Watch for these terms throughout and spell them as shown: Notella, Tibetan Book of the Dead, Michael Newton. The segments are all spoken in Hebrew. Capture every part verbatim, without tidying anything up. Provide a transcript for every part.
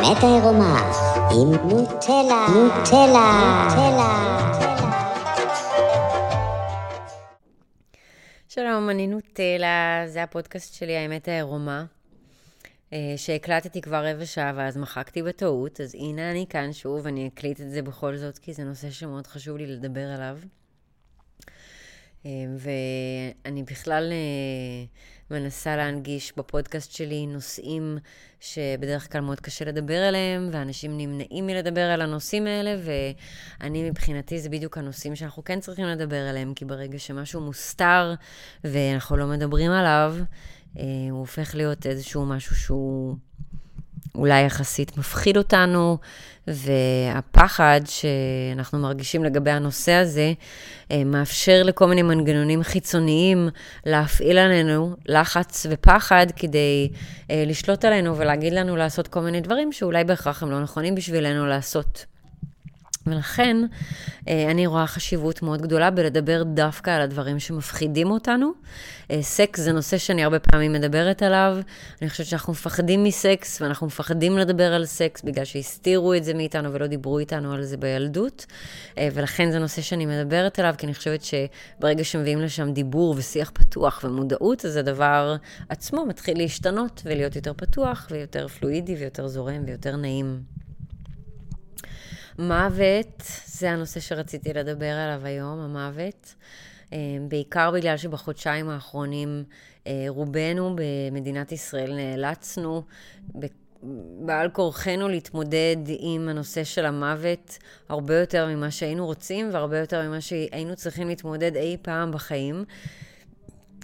מטה עירומה עם נוטלה, נוטלה, נוטלה. שלום, אני נוטלה, זה הפודקאסט שלי, האמת העירומה, שהקלטתי כבר רבע שעה ואז מחקתי בטעות, אז הנה אני כאן שוב, אני אקליט את זה בכל זאת, כי זה נושא שמאוד חשוב לי לדבר עליו. ואני בכלל מנסה להנגיש בפודקאסט שלי נושאים שבדרך כלל מאוד קשה לדבר עליהם, ואנשים נמנעים מלדבר על הנושאים האלה, ואני מבחינתי זה בדיוק הנושאים שאנחנו כן צריכים לדבר עליהם, כי ברגע שמשהו מוסתר ואנחנו לא מדברים עליו, הוא הופך להיות איזשהו משהו שהוא אולי יחסית מפחיד אותנו, והפחד שאנחנו מרגישים לגבי הנושא הזה, מאפשר לכל מיני מנגנונים חיצוניים להפעיל עלינו לחץ ופחד, כדי לשלוט עלינו ולהגיד לנו לעשות כל מיני דברים שאולי בהכרח הם לא נכונים בשבילנו לעשות. ולכן אני רואה חשיבות מאוד גדולה בלדבר דווקא על הדברים שמפחידים אותנו. סקס זה נושא שאני הרבה פעמים מדברת עליו. אני חושבת שאנחנו מפחדים מסקס, ואנחנו מפחדים לדבר על סקס, בגלל שהסתירו את זה מאיתנו ולא דיברו איתנו על זה בילדות. ולכן זה נושא שאני מדברת עליו, כי אני חושבת שברגע שמביאים לשם דיבור ושיח פתוח ומודעות, אז הדבר עצמו מתחיל להשתנות ולהיות יותר פתוח ויותר פלואידי ויותר זורם ויותר נעים. מוות, זה הנושא שרציתי לדבר עליו היום, המוות. בעיקר בגלל שבחודשיים האחרונים רובנו במדינת ישראל נאלצנו בעל כורחנו להתמודד עם הנושא של המוות הרבה יותר ממה שהיינו רוצים והרבה יותר ממה שהיינו צריכים להתמודד אי פעם בחיים.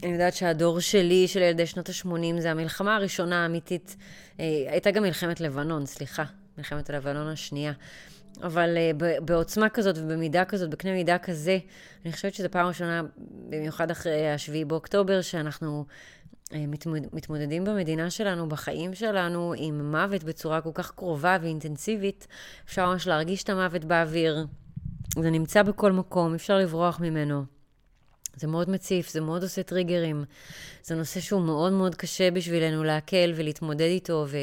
אני יודעת שהדור שלי, של ילדי שנות ה-שמונים, זה המלחמה הראשונה האמיתית. הייתה גם מלחמת לבנון, סליחה, מלחמת לבנון השנייה. אבל בעוצמה כזאת ובמידה כזאת, בקנה מידה כזה, אני חושבת שזו פעם ראשונה, במיוחד אחרי השביעי באוקטובר, שאנחנו מתמודדים במדינה שלנו, בחיים שלנו, עם מוות בצורה כל כך קרובה ואינטנסיבית. אפשר ממש להרגיש את המוות באוויר. זה נמצא בכל מקום, אפשר לברוח ממנו. זה מאוד מציף, זה מאוד עושה טריגרים. זה נושא שהוא מאוד מאוד קשה בשבילנו להקל ולהתמודד איתו ו...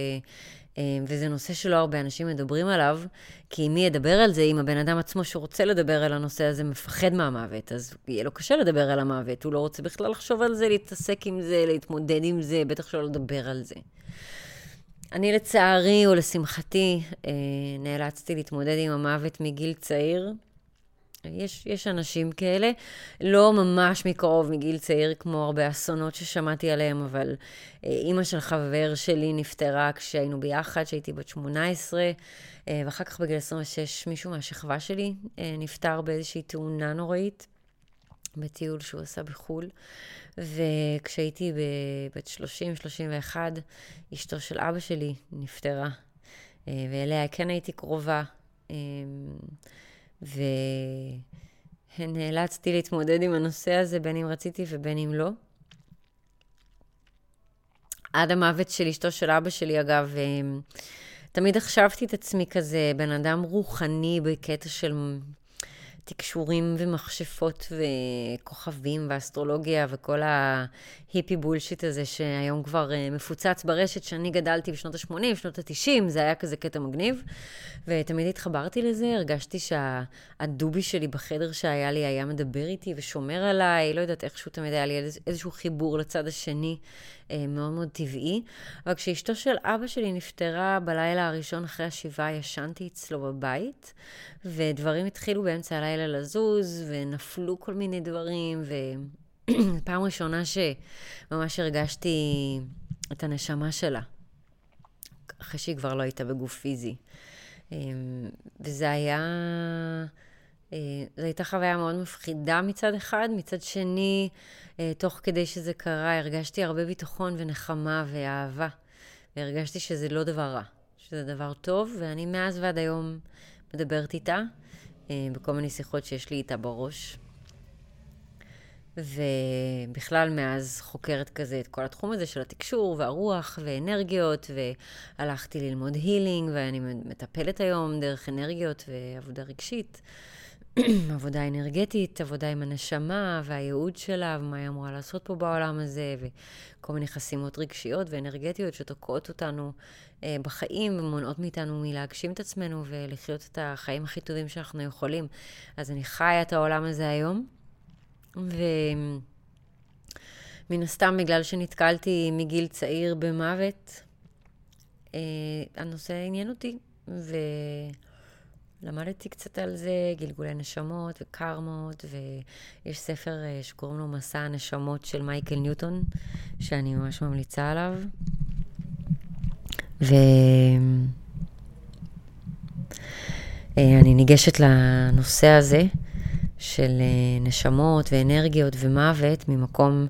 וזה נושא שלא הרבה אנשים מדברים עליו, כי מי ידבר על זה, אם הבן אדם עצמו שרוצה לדבר על הנושא הזה מפחד מהמוות, אז יהיה לו קשה לדבר על המוות, הוא לא רוצה בכלל לחשוב על זה, להתעסק עם זה, להתמודד עם זה, בטח שלא לדבר על זה. אני לצערי או לשמחתי נאלצתי להתמודד עם המוות מגיל צעיר, יש, יש אנשים כאלה, לא ממש מקרוב מגיל צעיר, כמו הרבה אסונות ששמעתי עליהם, אבל אימא של חבר שלי נפטרה כשהיינו ביחד, שהייתי בת שמונה עשרה, ואחר כך בגיל עשרים ושש מישהו מהשכבה שלי נפטר באיזושהי תאונה נוראית, בטיול שהוא עשה בחול, וכשהייתי בת שלושים שלושים ואחת, אשתו של אבא שלי נפטרה, ואליה כן הייתי קרובה, ונאלצתי להתמודד עם הנושא הזה, בין אם רציתי ובין אם לא. עד המוות של אשתו של אבא שלי, אגב, תמיד חשבתי את עצמי כזה, בן אדם רוחני בקטע של תקשורים ומחשפות וכוכבים ואסטרולוגיה וכל ההיפי בולשיט הזה שהיום כבר מפוצץ ברשת, שאני גדלתי בשנות ה-שמונים, שנות ה-תשעים, זה היה כזה קטע מגניב, ותמיד התחברתי לזה, הרגשתי שהדובי שלי בחדר שהיה לי היה מדבר איתי ושומר עליי, לא יודעת איכשהו תמיד היה לי איזשהו חיבור לצד השני מאוד מאוד טבעי, אבל כשאשתו של אבא שלי נפטרה בלילה הראשון אחרי השבעה, ישנתי אצלו בבית, ודברים התחילו באמצע הלילה, לילה לזוז, ונפלו כל מיני דברים, ופעם ראשונה שממש הרגשתי את הנשמה שלה, אחרי שהיא כבר לא הייתה בגוף פיזי. וזה היה, זו הייתה חוויה מאוד מפחידה מצד אחד, מצד שני, תוך כדי שזה קרה, הרגשתי הרבה ביטחון ונחמה ואהבה, והרגשתי שזה לא דבר רע, שזה דבר טוב, ואני מאז ועד היום מדברת איתה, בכל מיני שיחות שיש לי איתה בראש. ובכלל מאז חוקרת כזה את כל התחום הזה של התקשור והרוח ואנרגיות, והלכתי ללמוד הילינג, ואני מטפלת היום דרך אנרגיות ועבודה רגשית. עבודה אנרגטית, עבודה עם הנשמה והייעוד שלה, ומה היא אמורה לעשות פה בעולם הזה, וכל מיני חסימות רגשיות ואנרגטיות שתוקעות אותנו אה, בחיים, ומונעות מאיתנו מלהגשים את עצמנו ולחיות את החיים הכי טובים שאנחנו יכולים. אז אני חיה את העולם הזה היום, ומן הסתם בגלל שנתקלתי מגיל צעיר במוות, אה, הנושא עניין אותי, ו... למדתי קצת על זה, גלגולי נשמות וקרמות, ויש ספר שקוראים לו מסע הנשמות של מייקל ניוטון, שאני ממש ממליצה עליו. ואני ניגשת לנושא הזה של נשמות ואנרגיות ומוות ממקום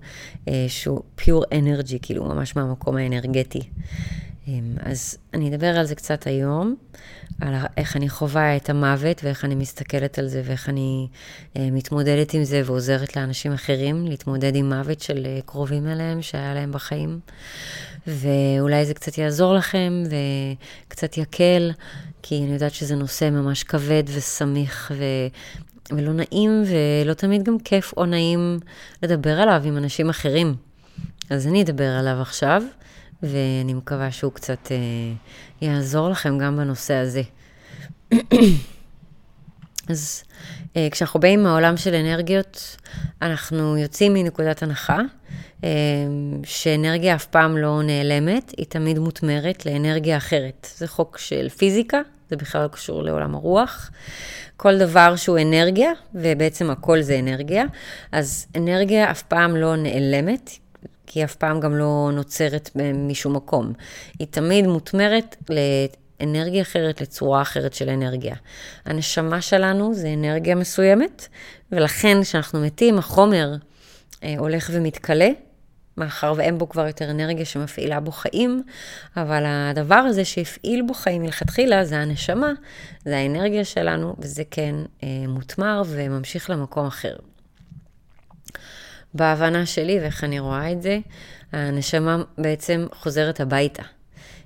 שהוא פיור אנרגי, כאילו ממש מהמקום האנרגטי. אז אני אדבר על זה קצת היום, על איך אני חווה את המוות ואיך אני מסתכלת על זה ואיך אני מתמודדת עם זה ועוזרת לאנשים אחרים להתמודד עם מוות של קרובים אליהם שהיה להם בחיים, ואולי זה קצת יעזור לכם וקצת יקל, כי אני יודעת שזה נושא ממש כבד וסמיך ו... ולא נעים ולא תמיד גם כיף או נעים לדבר עליו עם אנשים אחרים. אז אני אדבר עליו עכשיו. ואני מקווה שהוא קצת אה, יעזור לכם גם בנושא הזה. אז אה, כשאנחנו באים מהעולם של אנרגיות, אנחנו יוצאים מנקודת הנחה, אה, שאנרגיה אף פעם לא נעלמת, היא תמיד מותמרת לאנרגיה אחרת. זה חוק של פיזיקה, זה בכלל קשור לעולם הרוח. כל דבר שהוא אנרגיה, ובעצם הכל זה אנרגיה, אז אנרגיה אף פעם לא נעלמת, כי אף פעם גם לא נוצרת משום מקום. היא תמיד מותמרת לאנרגיה אחרת, לצורה אחרת של אנרגיה. הנשמה שלנו זה אנרגיה מסוימת, ולכן כשאנחנו מתים, החומר אה, הולך ומתקלה, מאחר ואין בו כבר יותר אנרגיה שמפעילה בו חיים, אבל הדבר הזה שהפעיל בו חיים מלכתחילה, זה הנשמה, זה האנרגיה שלנו, וזה כן אה, מותמר וממשיך למקום אחר. בהבנה שלי, ואיך אני רואה את זה, הנשמה בעצם חוזרת הביתה.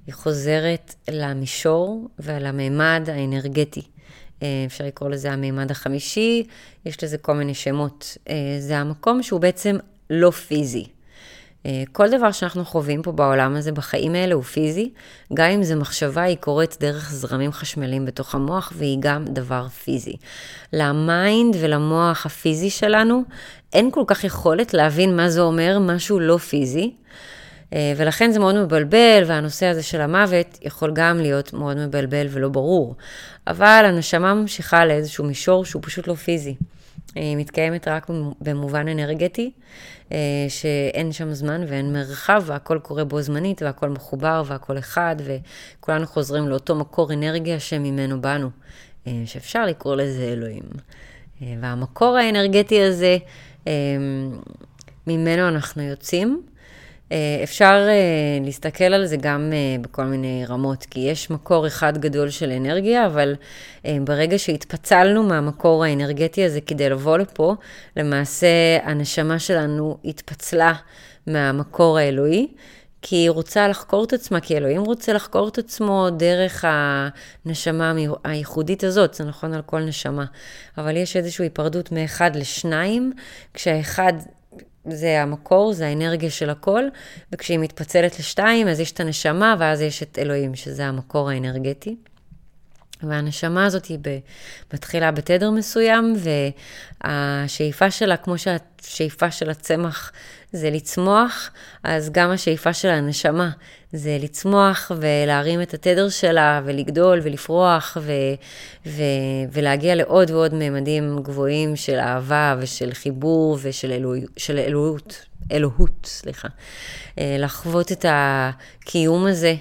היא חוזרת למישור ולממד האנרגטי. אפשר לקרוא לזה הממד החמישי, יש לזה כל מיני שמות. זה המקום שהוא בעצם לא פיזי. כל דבר שאנחנו חווים פה בעולם הזה, בחיים האלה, הוא פיזי. גם אם זה מחשבה, היא קורית דרך זרמים חשמליים בתוך המוח, והיא גם דבר פיזי. למיינד ולמוח הפיזי שלנו, אין כל כך יכולת להבין מה זה אומר, משהו לא פיזי. ולכן זה מאוד מבלבל, והנושא הזה של המוות יכול גם להיות מאוד מבלבל ולא ברור. אבל הנשמה ממשיכה לאיזשהו מישור שהוא פשוט לא פיזי. היא מתקיימת רק במובן אנרגטי, שאין שם זמן ואין מרחב, והכל קורה בו זמנית, והכל מחובר, והכל אחד, וכולנו חוזרים לאותו מקור אנרגיה שממנו באנו, שאפשר לקרוא לזה אלוהים. והמקור האנרגטי הזה, ממנו אנחנו יוצאים. אפשר להסתכל על זה גם בכל מיני רמות, כי יש מקור אחד גדול של אנרגיה, אבל ברגע שהתפצלנו מהמקור האנרגטי הזה כדי לבוא לפה, למעשה הנשמה שלנו התפצלה מהמקור האלוהי, כי היא רוצה לחקור את עצמה, כי אלוהים רוצה לחקור את עצמו דרך הנשמה הייחודית הזאת, זה נכון על כל נשמה, אבל יש איזושהי היפרדות מאחד לשניים, כשהאחד זה המקור, זה האנרגיה של הכל, וכשהיא מתפצלת לשתיים, אז יש את הנשמה, ואז יש את אלוהים, שזה המקור האנרגטי. והנשמה הזאת היא מתחילה בתדר מסוים, והשאיפה שלה, כמו שהשאיפה של הצמח זה לצמוח, אז גם השאיפה של הנשמה זה לצמוח ולהרים את התדר שלה, ולגדול ולפרוח, ו- ו- ולהגיע לעוד ועוד ממדים גבוהים של אהבה ושל חיבור ושל אלוה- של אלוהות, אלוהות, סליחה. לחוות את הקיום הזה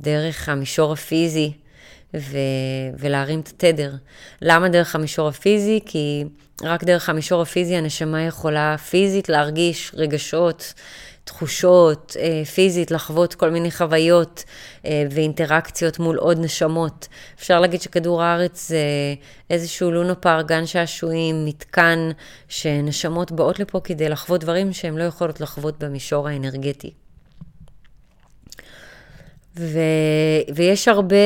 דרך המישור הפיזי, ו- ולהרים את התדר. למה דרך המישור הפיזי? כי רק דרך המישור הפיזי הנשמה יכולה פיזית להרגיש רגשות, תחושות, פיזית לחוות כל מיני חוויות ואינטראקציות מול עוד נשמות. אפשר להגיד שכדור הארץ זה איזשהו לונה פארק, גן שעשועים, מתקן שנשמות באות לפה כדי לחוות דברים שהן לא יכולות לחוות במישור האנרגטי. ו... ויש הרבה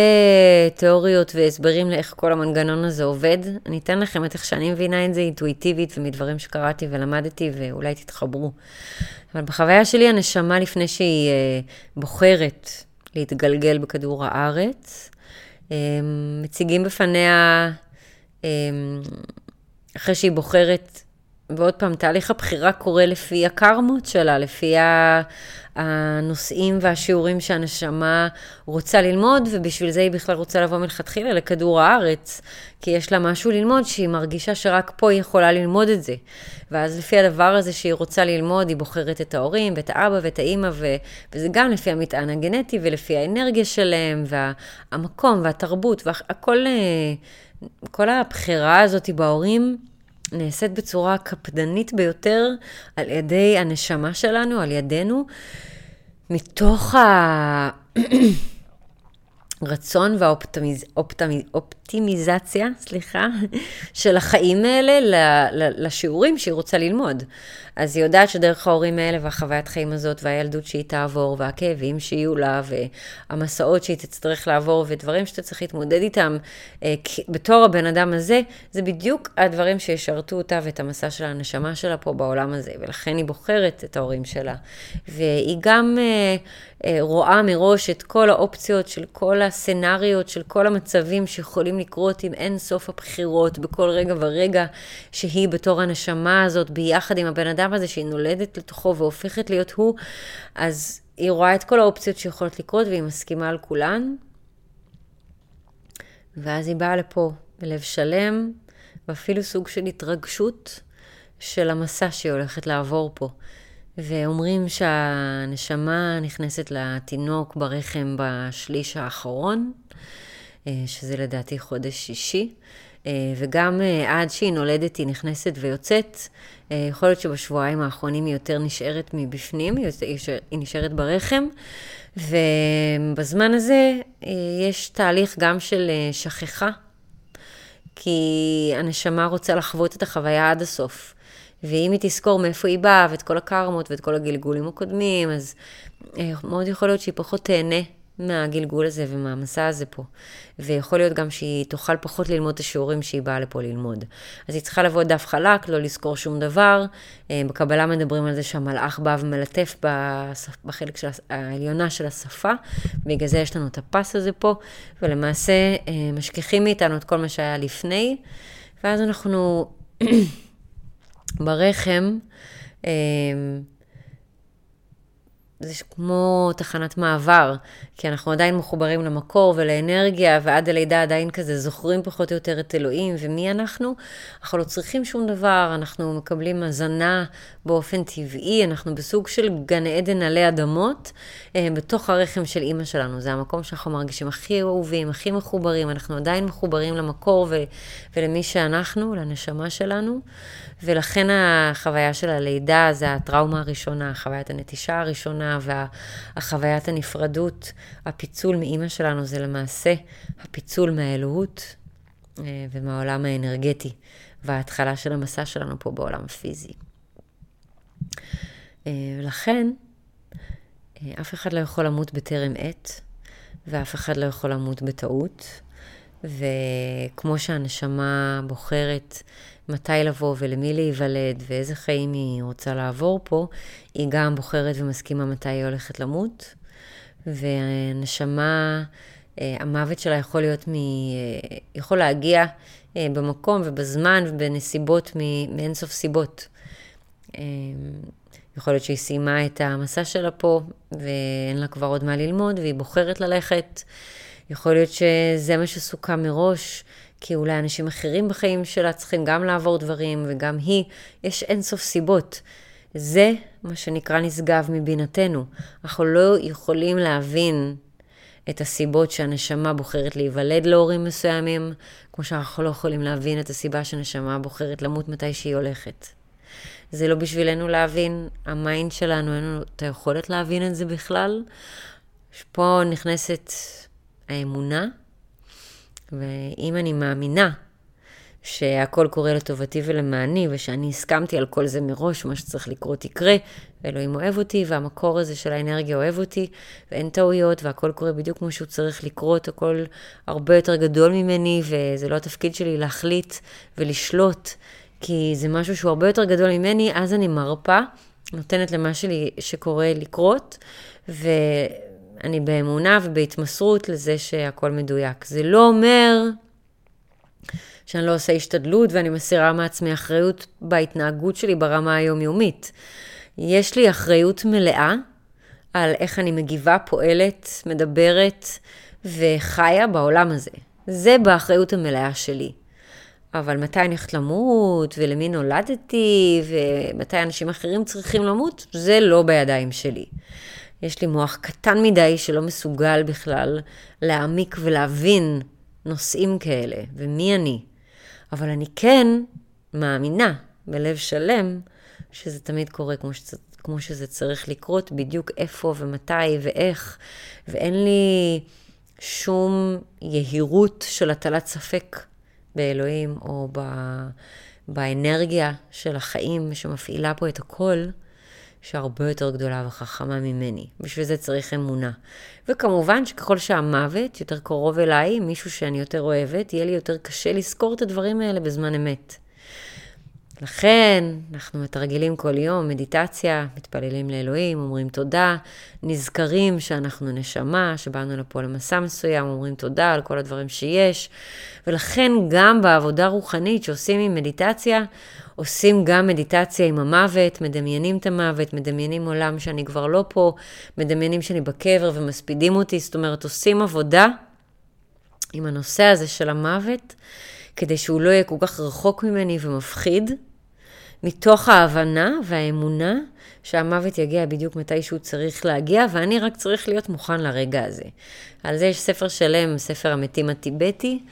תיאוריות והסברים לאיך כל המנגנון הזה עובד. אני אתן לכם את איך שאני מבינה את זה אינטואיטיבית ומדברים שקראתי ולמדתי ואולי תתחברו. אבל בחוויה שלי הנשמה לפני שהיא בוחרת להתגלגל בכדור הארץ, מציגים בפניה, אחרי שהיא בוחרת, ועוד פעם, תהליך הבחירה קורה לפי הקרמות שלה, לפי הנושאים והשיעורים שהנשמה רוצה ללמוד, ובשביל זה היא בכלל רוצה לבוא מלכתחילה לכדור הארץ, כי יש לה משהו ללמוד שהיא מרגישה שרק פה היא יכולה ללמוד את זה. ואז לפי הדבר הזה שהיא רוצה ללמוד, היא בוחרת את ההורים ואת האבא ואת האמא, ו... וזה גם לפי המטען הגנטי ולפי האנרגיה שלהם, והמקום והתרבות, והכל, כל הבחירה הזאת בהורים, נעשית בצורה קפדנית ביותר על ידי הנשמה שלנו, על ידינו, מתוך הרצון והאופטימיזציה, סליחה, של החיים האלה לשיעורים שהיא רוצה ללמוד. אז היא יודעת שדרך ההורים האלה והחוויית חיים הזאת והילדות שהיא תעבור והכאבים שיהיו לה והמסעות שהיא תצטרך לעבור ודברים שאתה צריך להתמודד איתם בתור הבן אדם הזה, זה בדיוק הדברים שישרתו אותה ואת המסע של הנשמה שלה פה בעולם הזה, ולכן היא בוחרת את ההורים שלה. והיא גם רואה מראש את כל האופציות של כל הסנריות, של כל המצבים שיכולים לקרות עם אין סוף הבחירות בכל רגע ורגע שהיא בתור הנשמה הזאת ביחד עם הבן אדם הזה שהיא נולדת לתוכו והופכת להיות הוא, אז היא רואה את כל האופציות שיכולות לקרות והיא מסכימה על כולן. ואז היא באה לפה בלב שלם, ואפילו סוג של התרגשות של המסע שהיא הולכת לעבור פה. ואומרים שהנשמה נכנסת לתינוק ברחם בשליש האחרון, שזה לדעתי חודש שישי, וגם עד שהיא נולדת היא נכנסת ויוצאת, יכול להיות שבשבועיים האחרונים היא יותר נשארת מבפנים, היא נשארת ברחם, ובזמן הזה יש תהליך גם של שכחה, כי הנשמה רוצה לחוות את החוויה עד הסוף. ואם היא תזכור מאיפה היא באה ואת כל הקרמות ואת כל הגלגולים הקודמים, אז מאוד יכול להיות שהיא פחות תהנה מהגלגול הזה ומהמסע הזה פה. ויכול להיות גם שהיא תוכל פחות ללמוד את השיעורים שהיא באה לפה ללמוד. אז היא צריכה לבוא דף חלק, לא לזכור שום דבר. בקבלה מדברים על זה שהמלאך בא ומלטף בחלק של העליונה של השפה, בגלל זה יש לנו את הפס הזה פה, ולמעשה משכיחים מאיתנו את כל מה שהיה לפני, ואז אנחנו... ברחם, זה כמו תחנת מעבר, כי אנחנו עדיין מחוברים למקור ולאנרגיה, ועד הלידה עדיין כזה זוכרים פחות או יותר את אלוהים ומי אנחנו. אנחנו לא צריכים שום דבר, אנחנו מקבלים הזנה באופן טבעי, אנחנו בסוג של גן עדן עלי אדמות, בתוך הרחם של אמא שלנו. זה המקום שאנחנו מרגישים הכי אהובים, הכי מחוברים, אנחנו עדיין מחוברים למקור ו- ולמי שאנחנו, לנשמה שלנו, ולכן החוויה של הלידה זה הטראומה הראשונה, חוויית הנטישה הראשונה, והחוויית הנפרדות, הפיצול מאמא שלנו זה למעשה הפיצול מהאלוהות ומהעולם האנרגטי, וההתחלה של המסע שלנו פה בעולם הפיזי. לכן, אף אחד לא יכול למות בטרם עת, ואף אחד לא יכול למות בטעות, וכמו שהנשמה בוחרת מתי לבוא ולמי להיוולד ואיזה חיים היא רוצה לעבור פה, היא גם בוחרת ומסכימה מתי היא הולכת למות. והנשמה, המוות שלה יכול להיות מ... יכול להגיע במקום ובזמן ובנסיבות מאין סוף סיבות. יכול להיות שהיא סיימה את המסע שלה פה ואין לה כבר עוד מה ללמוד והיא בוחרת ללכת. יכול להיות שזה מה שסוכם מראש, כי אולי אנשים אחרים בחיים שלה צריכים גם לעבור דברים, וגם היא, יש אינסוף סיבות. זה מה שנקרא נשגב מבינתנו. אנחנו לא יכולים להבין את הסיבות שהנשמה בוחרת להיוולד להורים מסוימים, כמו שאנחנו לא יכולים להבין את הסיבה שהנשמה בוחרת למות מתי שהיא הולכת. זה לא בשבילנו להבין, המיינד שלנו, אין לנו את היכולת להבין את זה בכלל. פה נכנסת האמונה, ואם אני מאמינה שהכל קורה לטובתי ולמעני, ושאני הסכמתי על כל זה מראש, מה שצריך לקרות יקרה, ואלוהים אוהב אותי, והמקור הזה של האנרגיה אוהב אותי, ואין טעויות, והכל קורה בדיוק כמו שהוא צריך לקרות, הכל הרבה יותר גדול ממני, וזה לא התפקיד שלי להחליט ולשלוט, כי זה משהו שהוא הרבה יותר גדול ממני, אז אני מרפה, נותנת למה שלי שקורה לקרות, ואני באמונה ובהתמסרות לזה שהכל מדויק. זה לא אומר שאני לא עושה השתדלות ואני מסירה מעצמי אחריות בהתנהגות שלי ברמה היומיומית. יש לי אחריות מלאה על איך אני מגיבה, פועלת, מדברת וחיה בעולם הזה. זה באחריות המלאה שלי. אבל מתי אני הולכת למות ולמי נולדתי ומתי אנשים אחרים צריכים למות, זה לא בידיים שלי. יש לי מוח קטן מדי שלא מסוגל בכלל להעמיק ולהבין נושאים כאלה ומי אני. אבל אני כן מאמינה בלב שלם שזה תמיד קורה כמו שצריך. כמו שזה צריך לקרות, בדיוק איפה ומתי ואיך, ואין לי שום יהירות של הטלת ספק באלוהים או ב... באנרגיה של החיים שמפעילה פה את הכל, שהרבה יותר גדולה וחכמה ממני. בשביל זה צריך אמונה. וכמובן שככל שהמוות יותר קרוב אליי, מישהו שאני יותר אוהבת, יהיה לי יותר קשה לזכור את הדברים האלה בזמן אמת. לכן אנחנו מתרגלים כל יום מדיטציה, מתפללים לאלוהים, אומרים תודה, נזכרים שאנחנו נשמה, שבאנו לפה למסע מסוים, אומרים תודה על כל הדברים שיש. ולכן גם בעבודה רוחנית שעושים עם מדיטציה, עושים גם מדיטציה עם המוות, מדמיינים את המוות, מדמיינים עולם שאני כבר לא פה, מדמיינים שאני בקבר ומספידים אותי, זאת אומרת עושים עבודה עם הנושא הזה של המוות, כדי שהוא לא יהיה כל כך רחוק ממני ומפחיד, מתוך ההבנה והאמונה שהמוות יגיע בדיוק מתי שהוא צריך להגיע, ואני רק צריך להיות מוכן לרגע הזה. על זה יש ספר שלם, ספר המתים הטיבטי,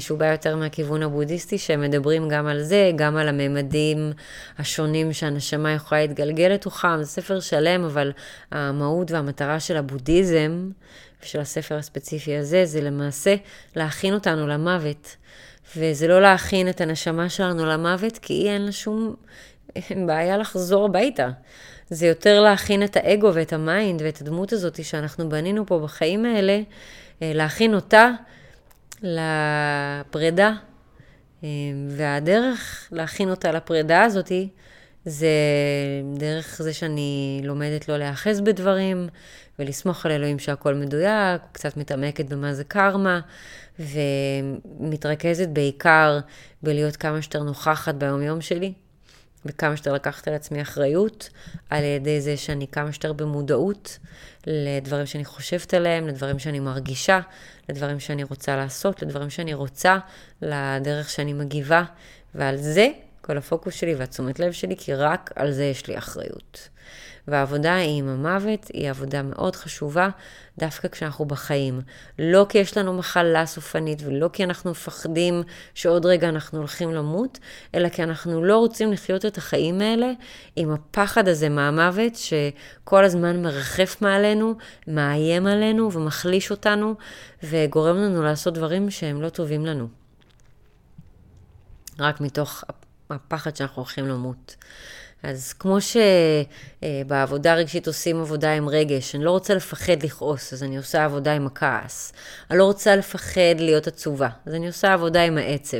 שהוא בא יותר מהכיוון הבודיסטי, שמדברים גם על זה, גם על הממדים השונים שהנשמה יכולה להתגלגל לתוכם. זה ספר שלם, אבל המהות והמטרה של הבודיזם, ושל הספר הספציפי הזה, זה למעשה להכין אותנו למוות. וזה לא להכין את הנשמה שלנו למוות, כי היא אין לה שום בעיה לחזור הביתה. זה יותר להכין את האגו ואת המיינד ואת הדמות הזאת שאנחנו בנינו פה בחיים האלה, להכין אותה לפרידה. והדרך להכין אותה לפרידה הזאת, זה דרך זה שאני לומדת לא להיאחז בדברים, ולסמוך על אלוהים שהכל מדויק, קצת מתעמקת במה זה קרמה, ומתרכזת בעיקר בלהיות כמה שתר נוכחת ביום יום שלי, וכמה שתר לקחת על עצמי אחריות, על ידי זה שאני כמה שתר במודעות, לדברים שאני חושבת עליהם, לדברים שאני מרגישה, לדברים שאני רוצה לעשות, לדברים שאני רוצה, לדרך שאני מגיבה, ועל זה כל הפוקוס שלי והתשומת לב שלי, כי רק על זה יש לי אחריות. והעבודה עם המוות היא עבודה מאוד חשובה, דווקא כשאנחנו בחיים. לא כי יש לנו מחלה סופנית, ולא כי אנחנו מפחדים שעוד רגע אנחנו הולכים למות, אלא כי אנחנו לא רוצים לחיות את החיים האלה עם הפחד הזה מהמוות, שכל הזמן מרחף מעלינו, מאיים עלינו ומחליש אותנו, וגורם לנו לעשות דברים שהם לא טובים לנו. רק מתוך הפחד שאנחנו הולכים למות. אז כמו שבעבודה רגשית עושים עבודה עם רגש, אני לא רוצה לפחד לכעוס, אז אני עושה עבודה עם הכעס. אני לא רוצה לפחד להיות עצובה, אז אני עושה עבודה עם העצב.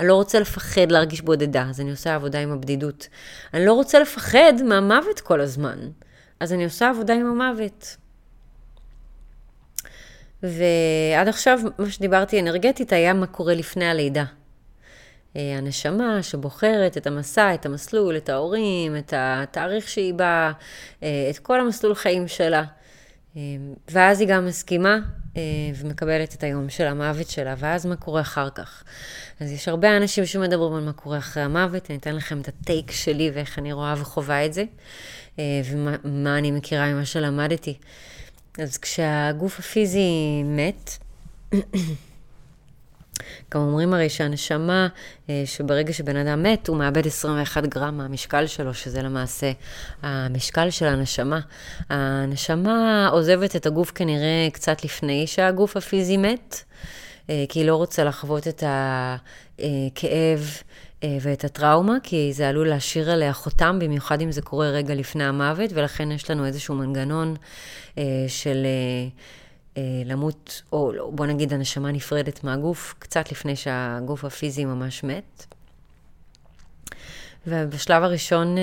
אני לא רוצה לפחד להרגיש בודדה, אז אני עושה עבודה עם הבדידות. אני לא רוצה לפחד מהמוות כל הזמן, אז אני עושה עבודה עם המוות. ועד עכשיו מה שדיברתי אנרגטית היה מה קורה לפני הלידה. הנשמה שבוחרת את המסע, את המסלול, את ההורים, את התאריך שהיא באה, את כל המסלול חיים שלה. ואז היא גם מסכימה ומקבלת את היום של המוות שלה, ואז מה קורה אחר כך. אז יש הרבה אנשים שמדברים על מה קורה אחרי המוות, אני אתן לכם את הטייק שלי ואיך אני רואה וחובה את זה, ומה אני מכירה ממה שלמדתי. אז כשהגוף הפיזי מת, כמו אומרים הרי שהנשמה, שברגע שבן אדם מת, הוא מאבד עשרים ואחד גרם מהמשקל שלו, שזה למעשה המשקל של הנשמה. הנשמה עוזבת את הגוף כנראה קצת לפני שהגוף הפיזי מת, כי היא לא רוצה לחוות את הכאב ואת הטראומה, כי זה עלול להשאיר עליה חותם, במיוחד אם זה קורה רגע לפני המוות, ולכן יש לנו איזשהו מנגנון של למות, או בוא נגיד הנשמה נפרדת מהגוף, קצת לפני שהגוף הפיזי ממש מת. ובשלב הראשון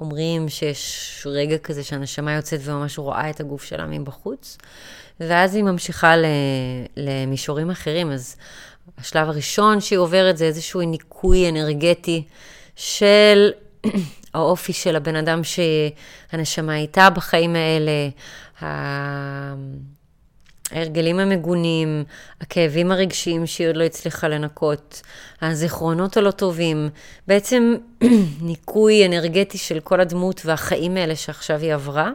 אומרים שיש רגע כזה שהנשמה יוצאת וממש רואה את הגוף שלה מבחוץ, ואז היא ממשיכה למישורים אחרים. אז השלב הראשון שהיא עוברת זה איזשהו ניקוי אנרגטי של האופי של הבן אדם שהנשמה הייתה בחיים האלה, ההרגלים המגונים, הכאבים הרגשיים שהיא עוד לא הצליחה לנקות, הזיכרונות הלא טובים, בעצם ניקוי אנרגטי של כל הדמות והחיים האלה שעכשיו היא עברה.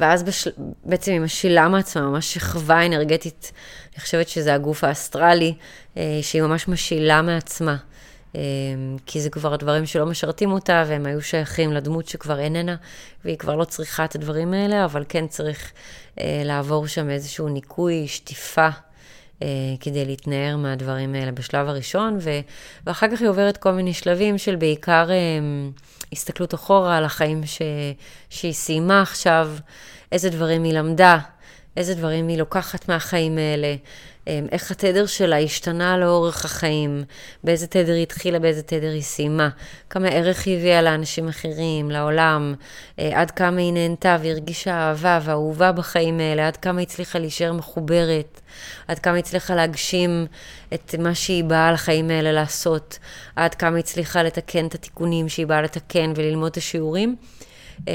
ואז בשל... בעצם עם השילה מעצמה, ממש שכבה אנרגטית, אני חושבת שזה הגוף האסטרלי, שהיא ממש משילה מעצמה. כי זה כבר דברים שלא משרתים אותה, והם היו שייכים לדמות שכבר איננה, והיא כבר לא צריכה את הדברים האלה, אבל כן צריך לעבור שם איזשהו ניקוי, שטיפה, כדי להתנער מהדברים האלה בשלב הראשון, ואחר כך היא עוברת כל מיני שלבים של בעיקר הסתכלות אחורה על החיים שהיא סיימה עכשיו, איזה דברים היא למדה, איזה דברים היא לוקחת מהחיים האלה, איך התדר שלה השתנה לאורך החיים, באיזה תדר היא התחילה, באיזה תדר היא סיימה, כמה ערך היא הביאה לאנשים אחרים, לעולם, עד כמה היא נהנתה והרגישה אהבה ואהובה בחיים האלה, עד כמה היא הצליחה להישאר מחוברת, עד כמה היא הצליחה להגשים את מה שהיא באה לחיים האלה לעשות, עד כמה היא הצליחה לתקן את התיקונים שהיא באה לתקן וללמוד את השיעורים.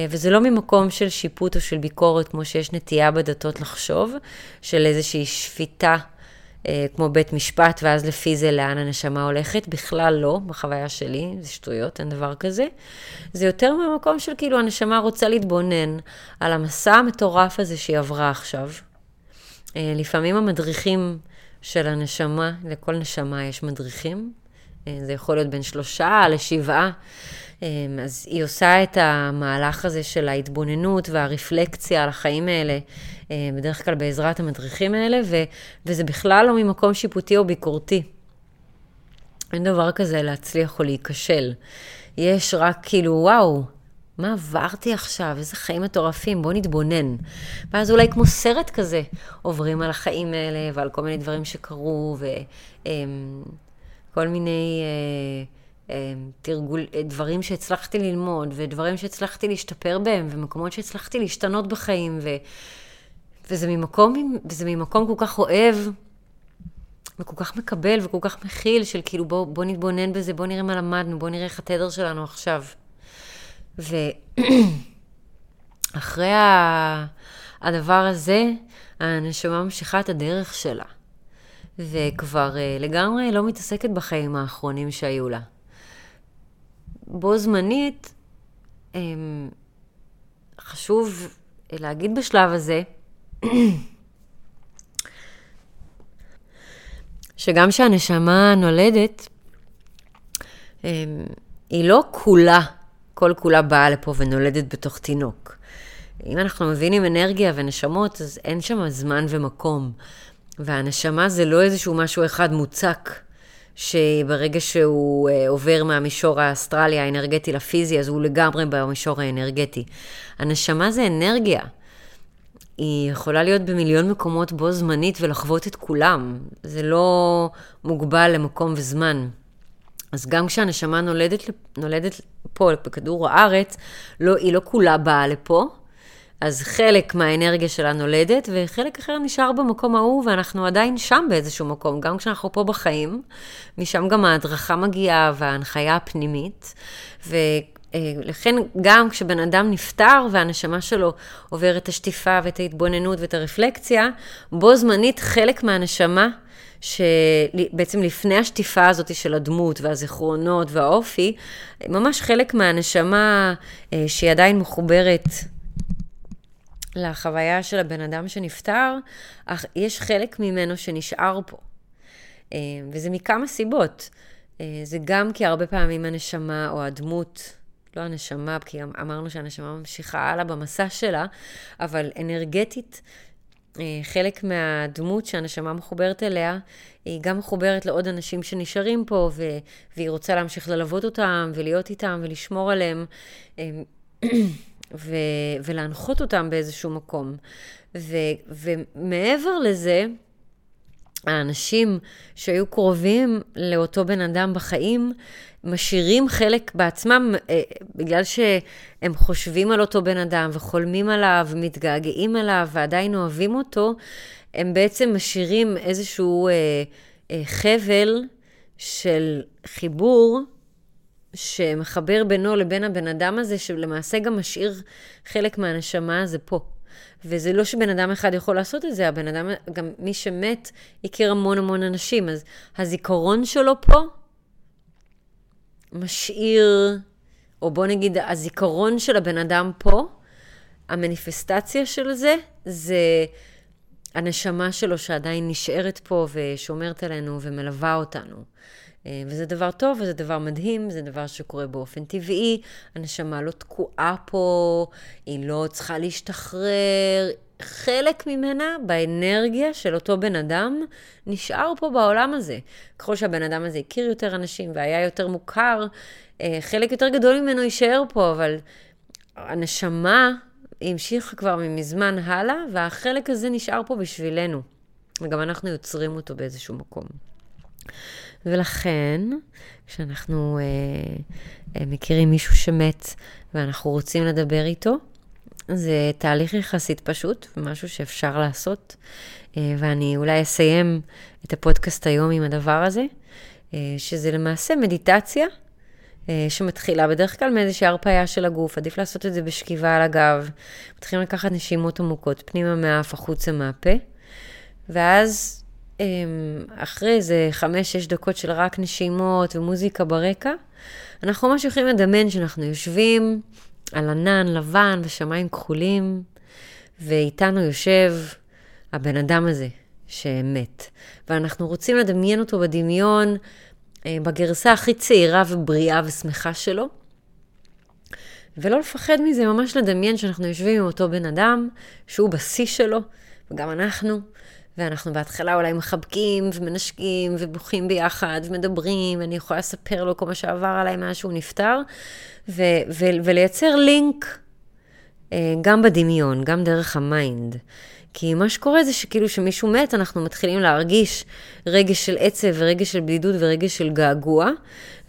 וזה לא ממקום של שיפוט או של ביקורת, כמו שיש נטייה בדתות לחשוב, של איזושהי שפיטה, כמו בית משפט, ואז לפי זה לאן הנשמה הולכת. בכלל לא, בחוויה שלי, זה שטויות, אין דבר כזה. זה יותר מהמקום של כאילו הנשמה רוצה להתבונן על המסע המטורף הזה שהיא עברה עכשיו. לפעמים המדריכים של הנשמה, לכל נשמה יש מדריכים, זה יכול להיות בין שלושה לשבעה, אז היא עושה את המהלך הזה של ההתבוננות והרפלקציה על החיים האלה, בדרך כלל בעזרת המדריכים האלה, ו- וזה בכלל לא ממקום שיפוטי או ביקורתי. אין דבר כזה להצליח או להיכשל. יש רק כאילו, וואו, מה עברתי עכשיו? איזה חיים מטורפים, בוא נתבונן. ואז אולי כמו סרט כזה, עוברים על החיים האלה ועל כל מיני דברים שקרו, וכל מיני תרגול, דברים שהצלחתי ללמוד ודברים שהצלחתי להשתפר בהם ומקומות שהצלחתי להשתנות בחיים, ו, וזה ממקום, וזה ממקום כל כך אוהב וכל כך מקבל וכל כך מכיל של כאילו בוא, בוא נתבונן בזה, בוא נראה מה למדנו, בוא נראה איך התדר שלנו עכשיו. ואחרי הדבר הזה הנשמה ממשיכה את הדרך שלה וכבר לגמרי לא מתעסקת בחיים האחרונים שהיו לה. בו זמנית, חשוב להגיד בשלב הזה, שגם שהנשמה נולדת, היא לא כולה, כל כולה באה לפה ונולדת בתוך תינוק. אם אנחנו מבינים אנרגיה ונשמות, אז אין שם זמן ומקום. והנשמה זה לא איזשהו משהו אחד מוצק, שברגע שהוא עובר מהמישור האסטרלי האנרגטי לפיזי, אז הוא לגמרי במישור האנרגטי. הנשמה זה אנרגיה. היא יכולה להיות במיליון מקומות בו זמנית ולחוות את כולם. זה לא מוגבל למקום וזמן. אז גם כשהנשמה נולדת, נולדת פה, בכדור הארץ, לא, היא לא כולה באה לפה, אז חלק מהאנרגיה שלה נולדת, וחלק אחר נשאר במקום ההוא, ואנחנו עדיין שם באיזשהו מקום, גם כשאנחנו פה בחיים, משם גם ההדרכה מגיעה, וההנחיה הפנימית, ולכן גם כשבן אדם נפטר, והנשמה שלו עוברת את השטיפה, ואת ההתבוננות, ואת הרפלקציה, בו זמנית חלק מהנשמה, שבעצם לפני השטיפה הזאת של הדמות והזיכרונות והאופי, ממש חלק מהנשמה שהיא עדיין מחוברת לחוויה של הבן אדם שנפטר, אך יש חלק ממנו שנשאר פה. וזה מכמה סיבות. זה גם כי הרבה פעמים הנשמה או הדמות, לא הנשמה, כי אמרנו שהנשמה ממשיכה הלאה במסע שלה, אבל אנרגטית חלק מהדמות שהנשמה מחוברת אליה, היא גם מחוברת לעוד אנשים שנשארים פה, והיא רוצה להמשיך ללוות אותם, ולהיות איתם, ולשמור עליהם, ולהנחות אותם באיזשהו מקום. ומעבר לזה, האנשים שהיו קרובים לאותו בן אדם בחיים, משאירים חלק בעצמם, בגלל שהם חושבים על אותו בן אדם, וחולמים עליו, מתגעגעים עליו, ועדיין אוהבים אותו, הם בעצם משאירים איזשהו חבל של חיבור, שמחבר בינו לבין הבן אדם הזה, שלמעשה גם משאיר חלק מהנשמה הזה פה. וזה לא שבן אדם אחד יכול לעשות את זה, הבן אדם, גם מי שמת, הכיר המון המון אנשים, אז הזיכרון שלו פה, משאיר, או בוא נגיד, הזיכרון של הבן אדם פה, המניפסטציה של זה, זה הנשמה שלו שעדיין נשארת פה, ושומרת עלינו ומלווה אותנו. וזה דבר טוב, וזה דבר מדהים, זה דבר שקורה באופן טבעי, הנשמה לא תקועה פה, היא לא צריכה להשתחרר, חלק ממנה באנרגיה של אותו בן אדם נשאר פה בעולם הזה. ככל שהבן אדם הזה הכיר יותר אנשים והיה יותר מוכר, חלק יותר גדול ממנו יישאר פה, אבל הנשמה המשיכה כבר ממזמן הלאה, והחלק הזה נשאר פה בשבילנו, וגם אנחנו יוצרים אותו באיזשהו מקום. ולכן, כשאנחנו אה, אה, מכירים מישהו שמת ואנחנו רוצים לדבר איתו, זה תהליך יחסית פשוט, משהו שאפשר לעשות, אה, ואני אולי אסיים את הפודקאסט היום עם הדבר הזה, אה, שזה למעשה מדיטציה, אה, שמתחילה בדרך כלל מאיזושהי הרפאיה של הגוף, עדיף לעשות את זה בשכיבה על הגב, מתחילים לקחת נשימות עמוקות, פנימה מהאף, החוצה מהפה, ואז אחרי זה חמש, שש דקות של רק נשימות ומוזיקה ברקע, אנחנו ממש יכולים לדמיין שאנחנו יושבים על ענן לבן ושמיים כחולים, ואיתנו יושב הבן אדם הזה שמת. ואנחנו רוצים לדמיין אותו בדמיון, בגרסה הכי צעירה ובריאה ושמחה שלו. ולא לפחד מזה, ממש לדמיין שאנחנו יושבים עם אותו בן אדם, שהוא בשיא שלו, וגם אנחנו. ואנחנו בהתחלה אולי מחבקים ומנשקים ובוכים ביחד ומדברים, אני יכולה לספר לו כל מה שעבר עליי מאז שהוא נפטר, ו- ו- ולייצר לינק גם בדמיון, גם דרך המיינד. כי מה שקורה זה שכאילו שמישהו מת, אנחנו מתחילים להרגיש רגש של עצב ורגש של בדידות ורגש של געגוע,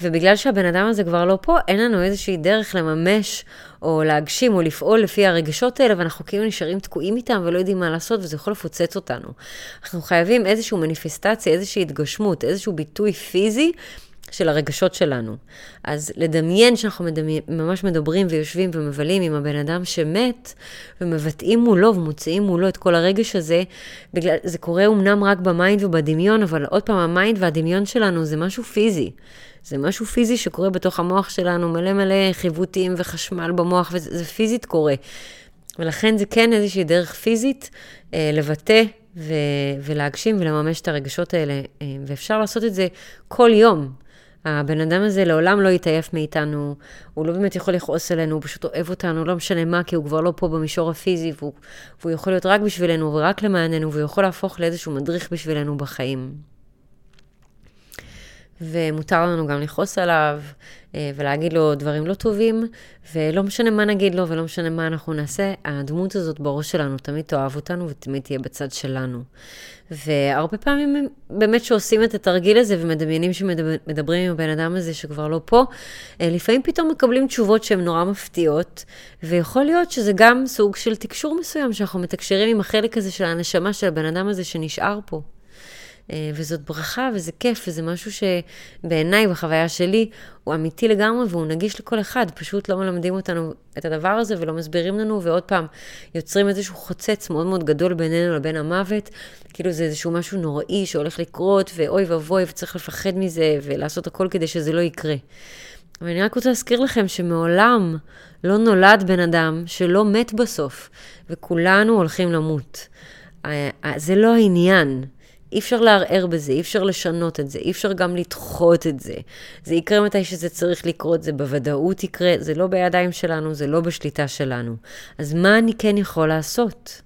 ובגלל שהבן אדם הזה כבר לא פה, אין לנו איזושהי דרך לממש או להגשים או לפעול לפי הרגשות האלה, ואנחנו כאילו נשארים תקועים איתם ולא יודעים מה לעשות, וזה יכול לפוצץ אותנו. אנחנו חייבים איזושהי מניפסטציה, איזושהי התגשמות, איזשהו ביטוי פיזי של הרגשות שלנו. אז לדמיין שאנחנו מדמי... ממש מדברים ויושבים ומבלים עם הבן אדם שמת, ומבטאים מולו ומוצאים מולו את כל הרגש הזה, בגלל... זה קורה אומנם רק במיינד ובדמיון, אבל עוד פעם המיינד והדמיון שלנו זה משהו פיזי. זה משהו פיזי שקורה בתוך המוח שלנו, מלא מלא חיבוטים וחשמל במוח, וזה פיזית קורה. ולכן זה כן איזושהי דרך פיזית אה, לבטא ו... ולהגשים ולממש את הרגשות האלה, אה, ואפשר לעשות את זה כל יום. הבן אדם הזה לעולם לא יתעייף מאיתנו, הוא לא באמת יכול לכעוס עלינו, הוא פשוט אוהב אותנו, לא משנה מה, כי הוא כבר לא פה במישור הפיזי, והוא, והוא יכול להיות רק בשבילנו ורק למעננו, והוא יכול להפוך לאיזשהו מדריך בשבילנו בחיים. ומותר לנו גם לכעוס עליו, ולהגיד לו דברים לא טובים, ולא משנה מה נגיד לו, ולא משנה מה אנחנו נעשה, הדמות הזאת בראש שלנו תמיד תאהב אותנו, ותמיד תהיה בצד שלנו. והרבה פעמים באמת שעושים את התרגיל הזה, ומדמיינים שמדברים עם הבן אדם הזה שכבר לא פה, לפעמים פתאום מקבלים תשובות שהן נורא מפתיעות, ויכול להיות שזה גם סוג של תקשור מסוים, שאנחנו מתקשרים עם החלק הזה של הנשמה של הבן אדם הזה שנשאר פה. וזאת ברכה, וזה כיף, וזה משהו שבעיניי, בחוויה שלי, הוא אמיתי לגמרי, והוא נגיש לכל אחד. פשוט לא מלמדים אותנו את הדבר הזה, ולא מסבירים לנו, ועוד פעם, יוצרים איזשהו חוצץ מאוד מאוד גדול בינינו לבין המוות. כאילו זה איזשהו משהו נוראי שהולך לקרות, ואוי ואבוי, וצריך לפחד מזה, ולעשות הכל כדי שזה לא יקרה. ואני רק רוצה להזכיר לכם שמעולם לא נולד בן אדם שלא מת בסוף, וכולנו הולכים למות. זה לא העניין. אי אפשר לערער בזה, אי אפשר לשנות את זה, אי אפשר גם לדחות את זה. זה יקרה מתי שזה צריך לקרות, זה בוודאות יקרה, זה לא בידיים שלנו, זה לא בשליטה שלנו. אז מה אני כן יכול לעשות?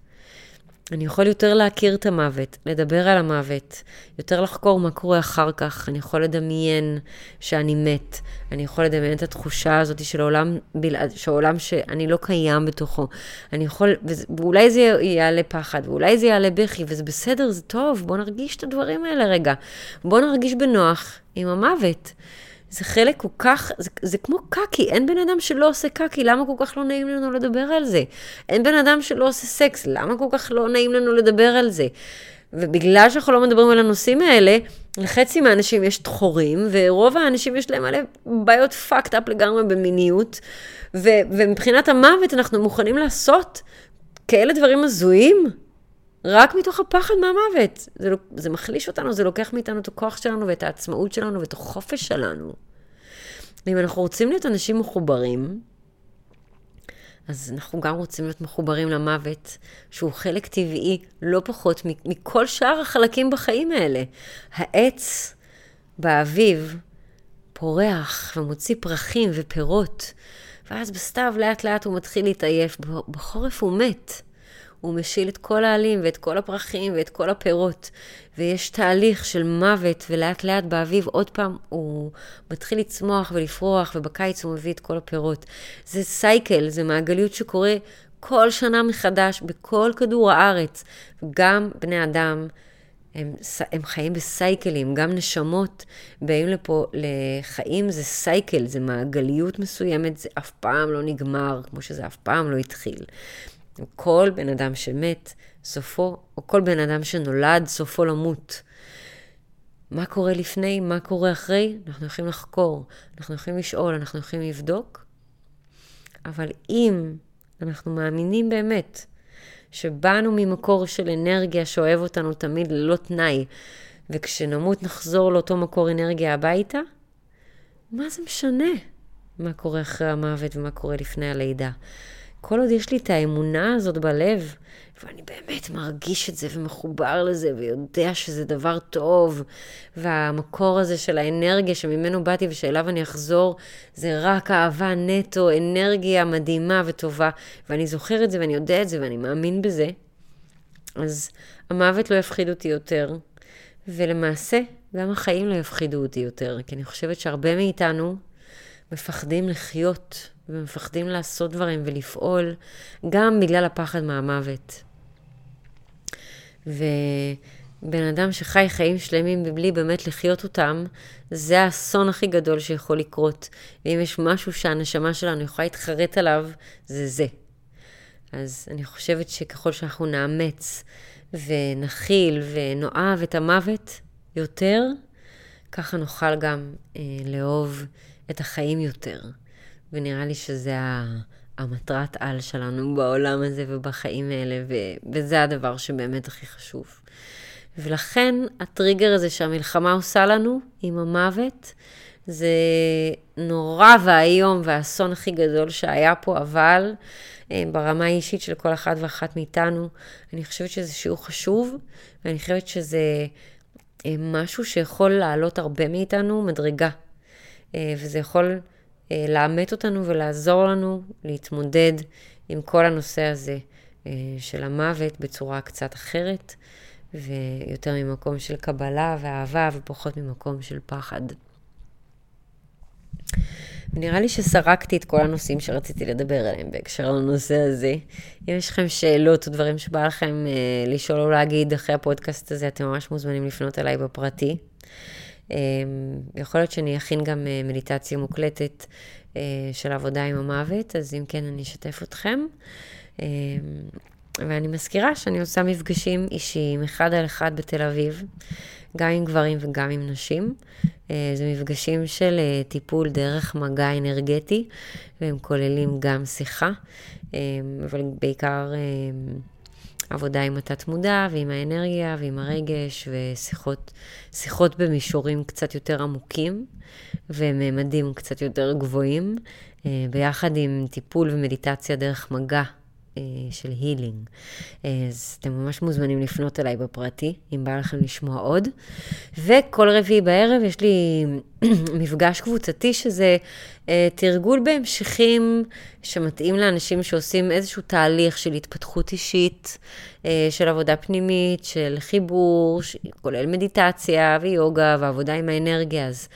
אני יכול יותר להכיר את המוות, לדבר על המוות, יותר לחקור מה קורה אחר כך. אני יכול לדמיין שאני מת, אני יכול לדמיין את התחושה הזאת של העולם, של העולם שאני לא קיים בתוכו. אני יכול, ואולי זה יעלה פחד, ואולי זה יעלה בכי, וזה בסדר, זה טוב, בוא נרגיש את הדברים האלה רגע. בוא נרגיש בנוח עם המוות. זה חלק כל כך, זה, זה כמו קקי, אין בן אדם שלא עושה קקי, למה כל כך לא נעים לנו לדבר על זה? אין בן אדם שלא עושה סקס, למה כל כך לא נעים לנו לדבר על זה? ובגלל שאנחנו לא מדברים על הנושאים האלה, לחצי מהאנשים יש תחורים, ורוב האנשים יש להם עליהם בעיות fucked up לגמרי במיניות, ו, ומבחינת המוות אנחנו מוכנים לעשות כאלה דברים הזויים, רק מתוך הפחד מהמוות. זה, זה מחליש אותנו, זה לוקח מאיתנו את הכוח שלנו ואת העצמאות שלנו ואת החופש שלנו. ואם אנחנו רוצים להיות אנשים מחוברים, אז אנחנו גם רוצים להיות מחוברים למוות, שהוא חלק טבעי לא פחות מכל שאר החלקים בחיים האלה. העץ באביב פורח ומוציא פרחים ופירות, ואז בסתיו לאט לאט הוא מתחיל להתעייף, בחורף הוא מת. הוא משיל את כל העלים ואת כל הפרחים ואת כל הפירות, ויש תהליך של מוות, ולאט לאט באביב עוד פעם הוא מתחיל לצמוח ולפרוח, ובקיץ הוא מביא את כל הפירות. זה סייקל, זה מעגליות שקורה כל שנה מחדש בכל כדור הארץ. גם בני אדם הם, הם חיים בסייקלים, גם נשמות באים לפה לחיים, זה סייקל, זה מעגליות מסוימת, זה אף פעם לא נגמר, כמו שזה אף פעם לא התחיל. כל בן אדם שמת, סופו, או כל בן אדם שנולד, סופו למות. מה קורה לפני, מה קורה אחרי? אנחנו יכולים לחקור, אנחנו יכולים לשאול, אנחנו יכולים לבדוק. אבל אם אנחנו מאמינים באמת שבאנו ממקור של אנרגיה שאוהב אותנו תמיד ללא תנאי, וכשנמות נחזור לאותו מקור אנרגיה הביתה, מה זה משנה? מה קורה אחרי המוות ומה קורה לפני הלידה? כל עוד יש לי את האמונה הזאת בלב, ואני באמת מרגיש את זה ומחובר לזה, ויודע שזה דבר טוב, והמקור הזה של האנרגיה שממנו באתי ושאליו אני אחזור, זה רק אהבה נטו, אנרגיה מדהימה וטובה, ואני זוכר את זה ואני יודע את זה ואני מאמין בזה, אז המוות לא יפחיד אותי יותר, ולמעשה גם החיים לא יפחידו אותי יותר, כי אני חושבת שהרבה מאיתנו מפחדים לחיות, ומפחדים לעשות דברים ולפעול, גם בגלל הפחד מהמוות. ובן אדם שחי חיים שלמים מבלי באמת לחיות אותם, זה האסון הכי גדול שיכול לקרות. ואם יש משהו שהנשמה שלנו יכולה להתחרט עליו, זה זה. אז אני חושבת שככל שאנחנו נאמץ ונחיל ונאהב את המוות יותר, ככה נוכל גם אה, לאהוב את החיים יותר. ונראה לי שזה המטרת על שלנו בעולם הזה ובחיים האלה, וזה הדבר שבאמת הכי חשוב. ולכן הטריגר הזה שהמלחמה עושה לנו עם המוות, זה נורא והיום והאסון הכי גדול שהיה פה, אבל ברמה האישית של כל אחת ואחת מאיתנו, אני חושבת שזה שיעור חשוב, ואני חושבת שזה משהו שיכול לעלות הרבה מאיתנו מדרגה, וזה יכול לאמת אותנו ולעזור לנו להתמודד עם כל הנושא הזה של המוות בצורה קצת אחרת, ויותר ממקום של קבלה ואהבה ופחות ממקום של פחד. ונראה לי שסרקתי את כל הנושאים שרציתי לדבר עליהם בהקשר לנושא הזה. אם יש לכם שאלות או דברים שבא לכם לשאול או להגיד אחרי הפודקאסט הזה, אתם ממש מוזמנים לפנות אליי בפרטי. יכול להיות שאני אכין גם מדיטציה מוקלטת של עבודה עם המוות, אז אם כן אני אשתף אתכם. ואני מזכירה שאני עושה מפגשים אישיים אחד על אחד בתל אביב, גם עם גברים וגם עם נשים. זה מפגשים של טיפול דרך מגע אנרגטי, והם כוללים גם שיחה, אבל בעיקר עבודה עם התת מודע ועם האנרגיה ועם הרגש, ושיחות שיחות במישורים קצת יותר עמוקים וממדים קצת יותר גבוהים, ביחד עם טיפול ומדיטציה דרך מגע של הילינג. אז אתם ממש מוזמנים לפנות אליי בפרטי, אם בא לכם לשמוע עוד. וכל רביעי בערב יש לי מפגש קבוצתי, שזה תרגול בהמשכים שמתאים לאנשים שעושים איזשהו תהליך של התפתחות אישית, של עבודה פנימית, של חיבור, כולל מדיטציה ויוגה ועבודה עם האנרגיה. אז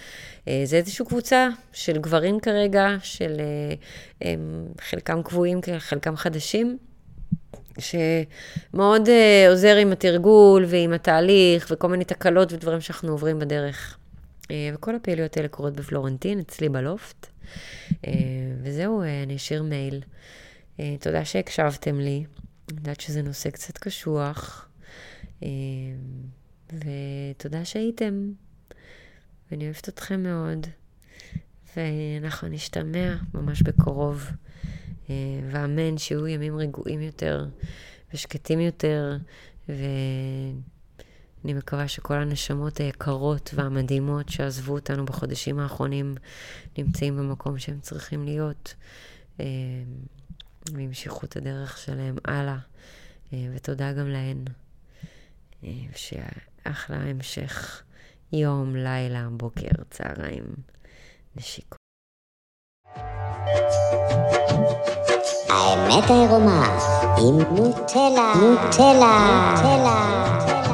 זה איזושהי קבוצה של גברים כרגע, של חלקם קבועים, חלקם חדשים, שמאוד עוזר עם התרגול ועם התהליך וכל מיני תקלות ודברים שאנחנו עוברים בדרך. וכל הפעילויות האלה קורות בפלורנטין, אצלי בלופט. וזהו, אני אשאיר מייל. תודה שהקשבתם לי. אני יודעת שזה נושא קצת קשוח. ותודה שהייתם. ואני אוהבת אתכם מאוד. ואנחנו נשתמע ממש בקרוב. ואמן שיהיו ימים רגועים יותר ושקטים יותר. ו... אני מקווה שכל הנשמות היקרות והמדהימות שעזבו אותנו בחודשים האחרונים נמצאים במקום שהם צריכים להיות, והמשיכו את הדרך שלהם הלאה, ותודה גם להן, שאחלה המשך יום, לילה, בוקר, צהריים, נשיקות. האמת העירומה עם נוטלה, נוטלה, נוטלה.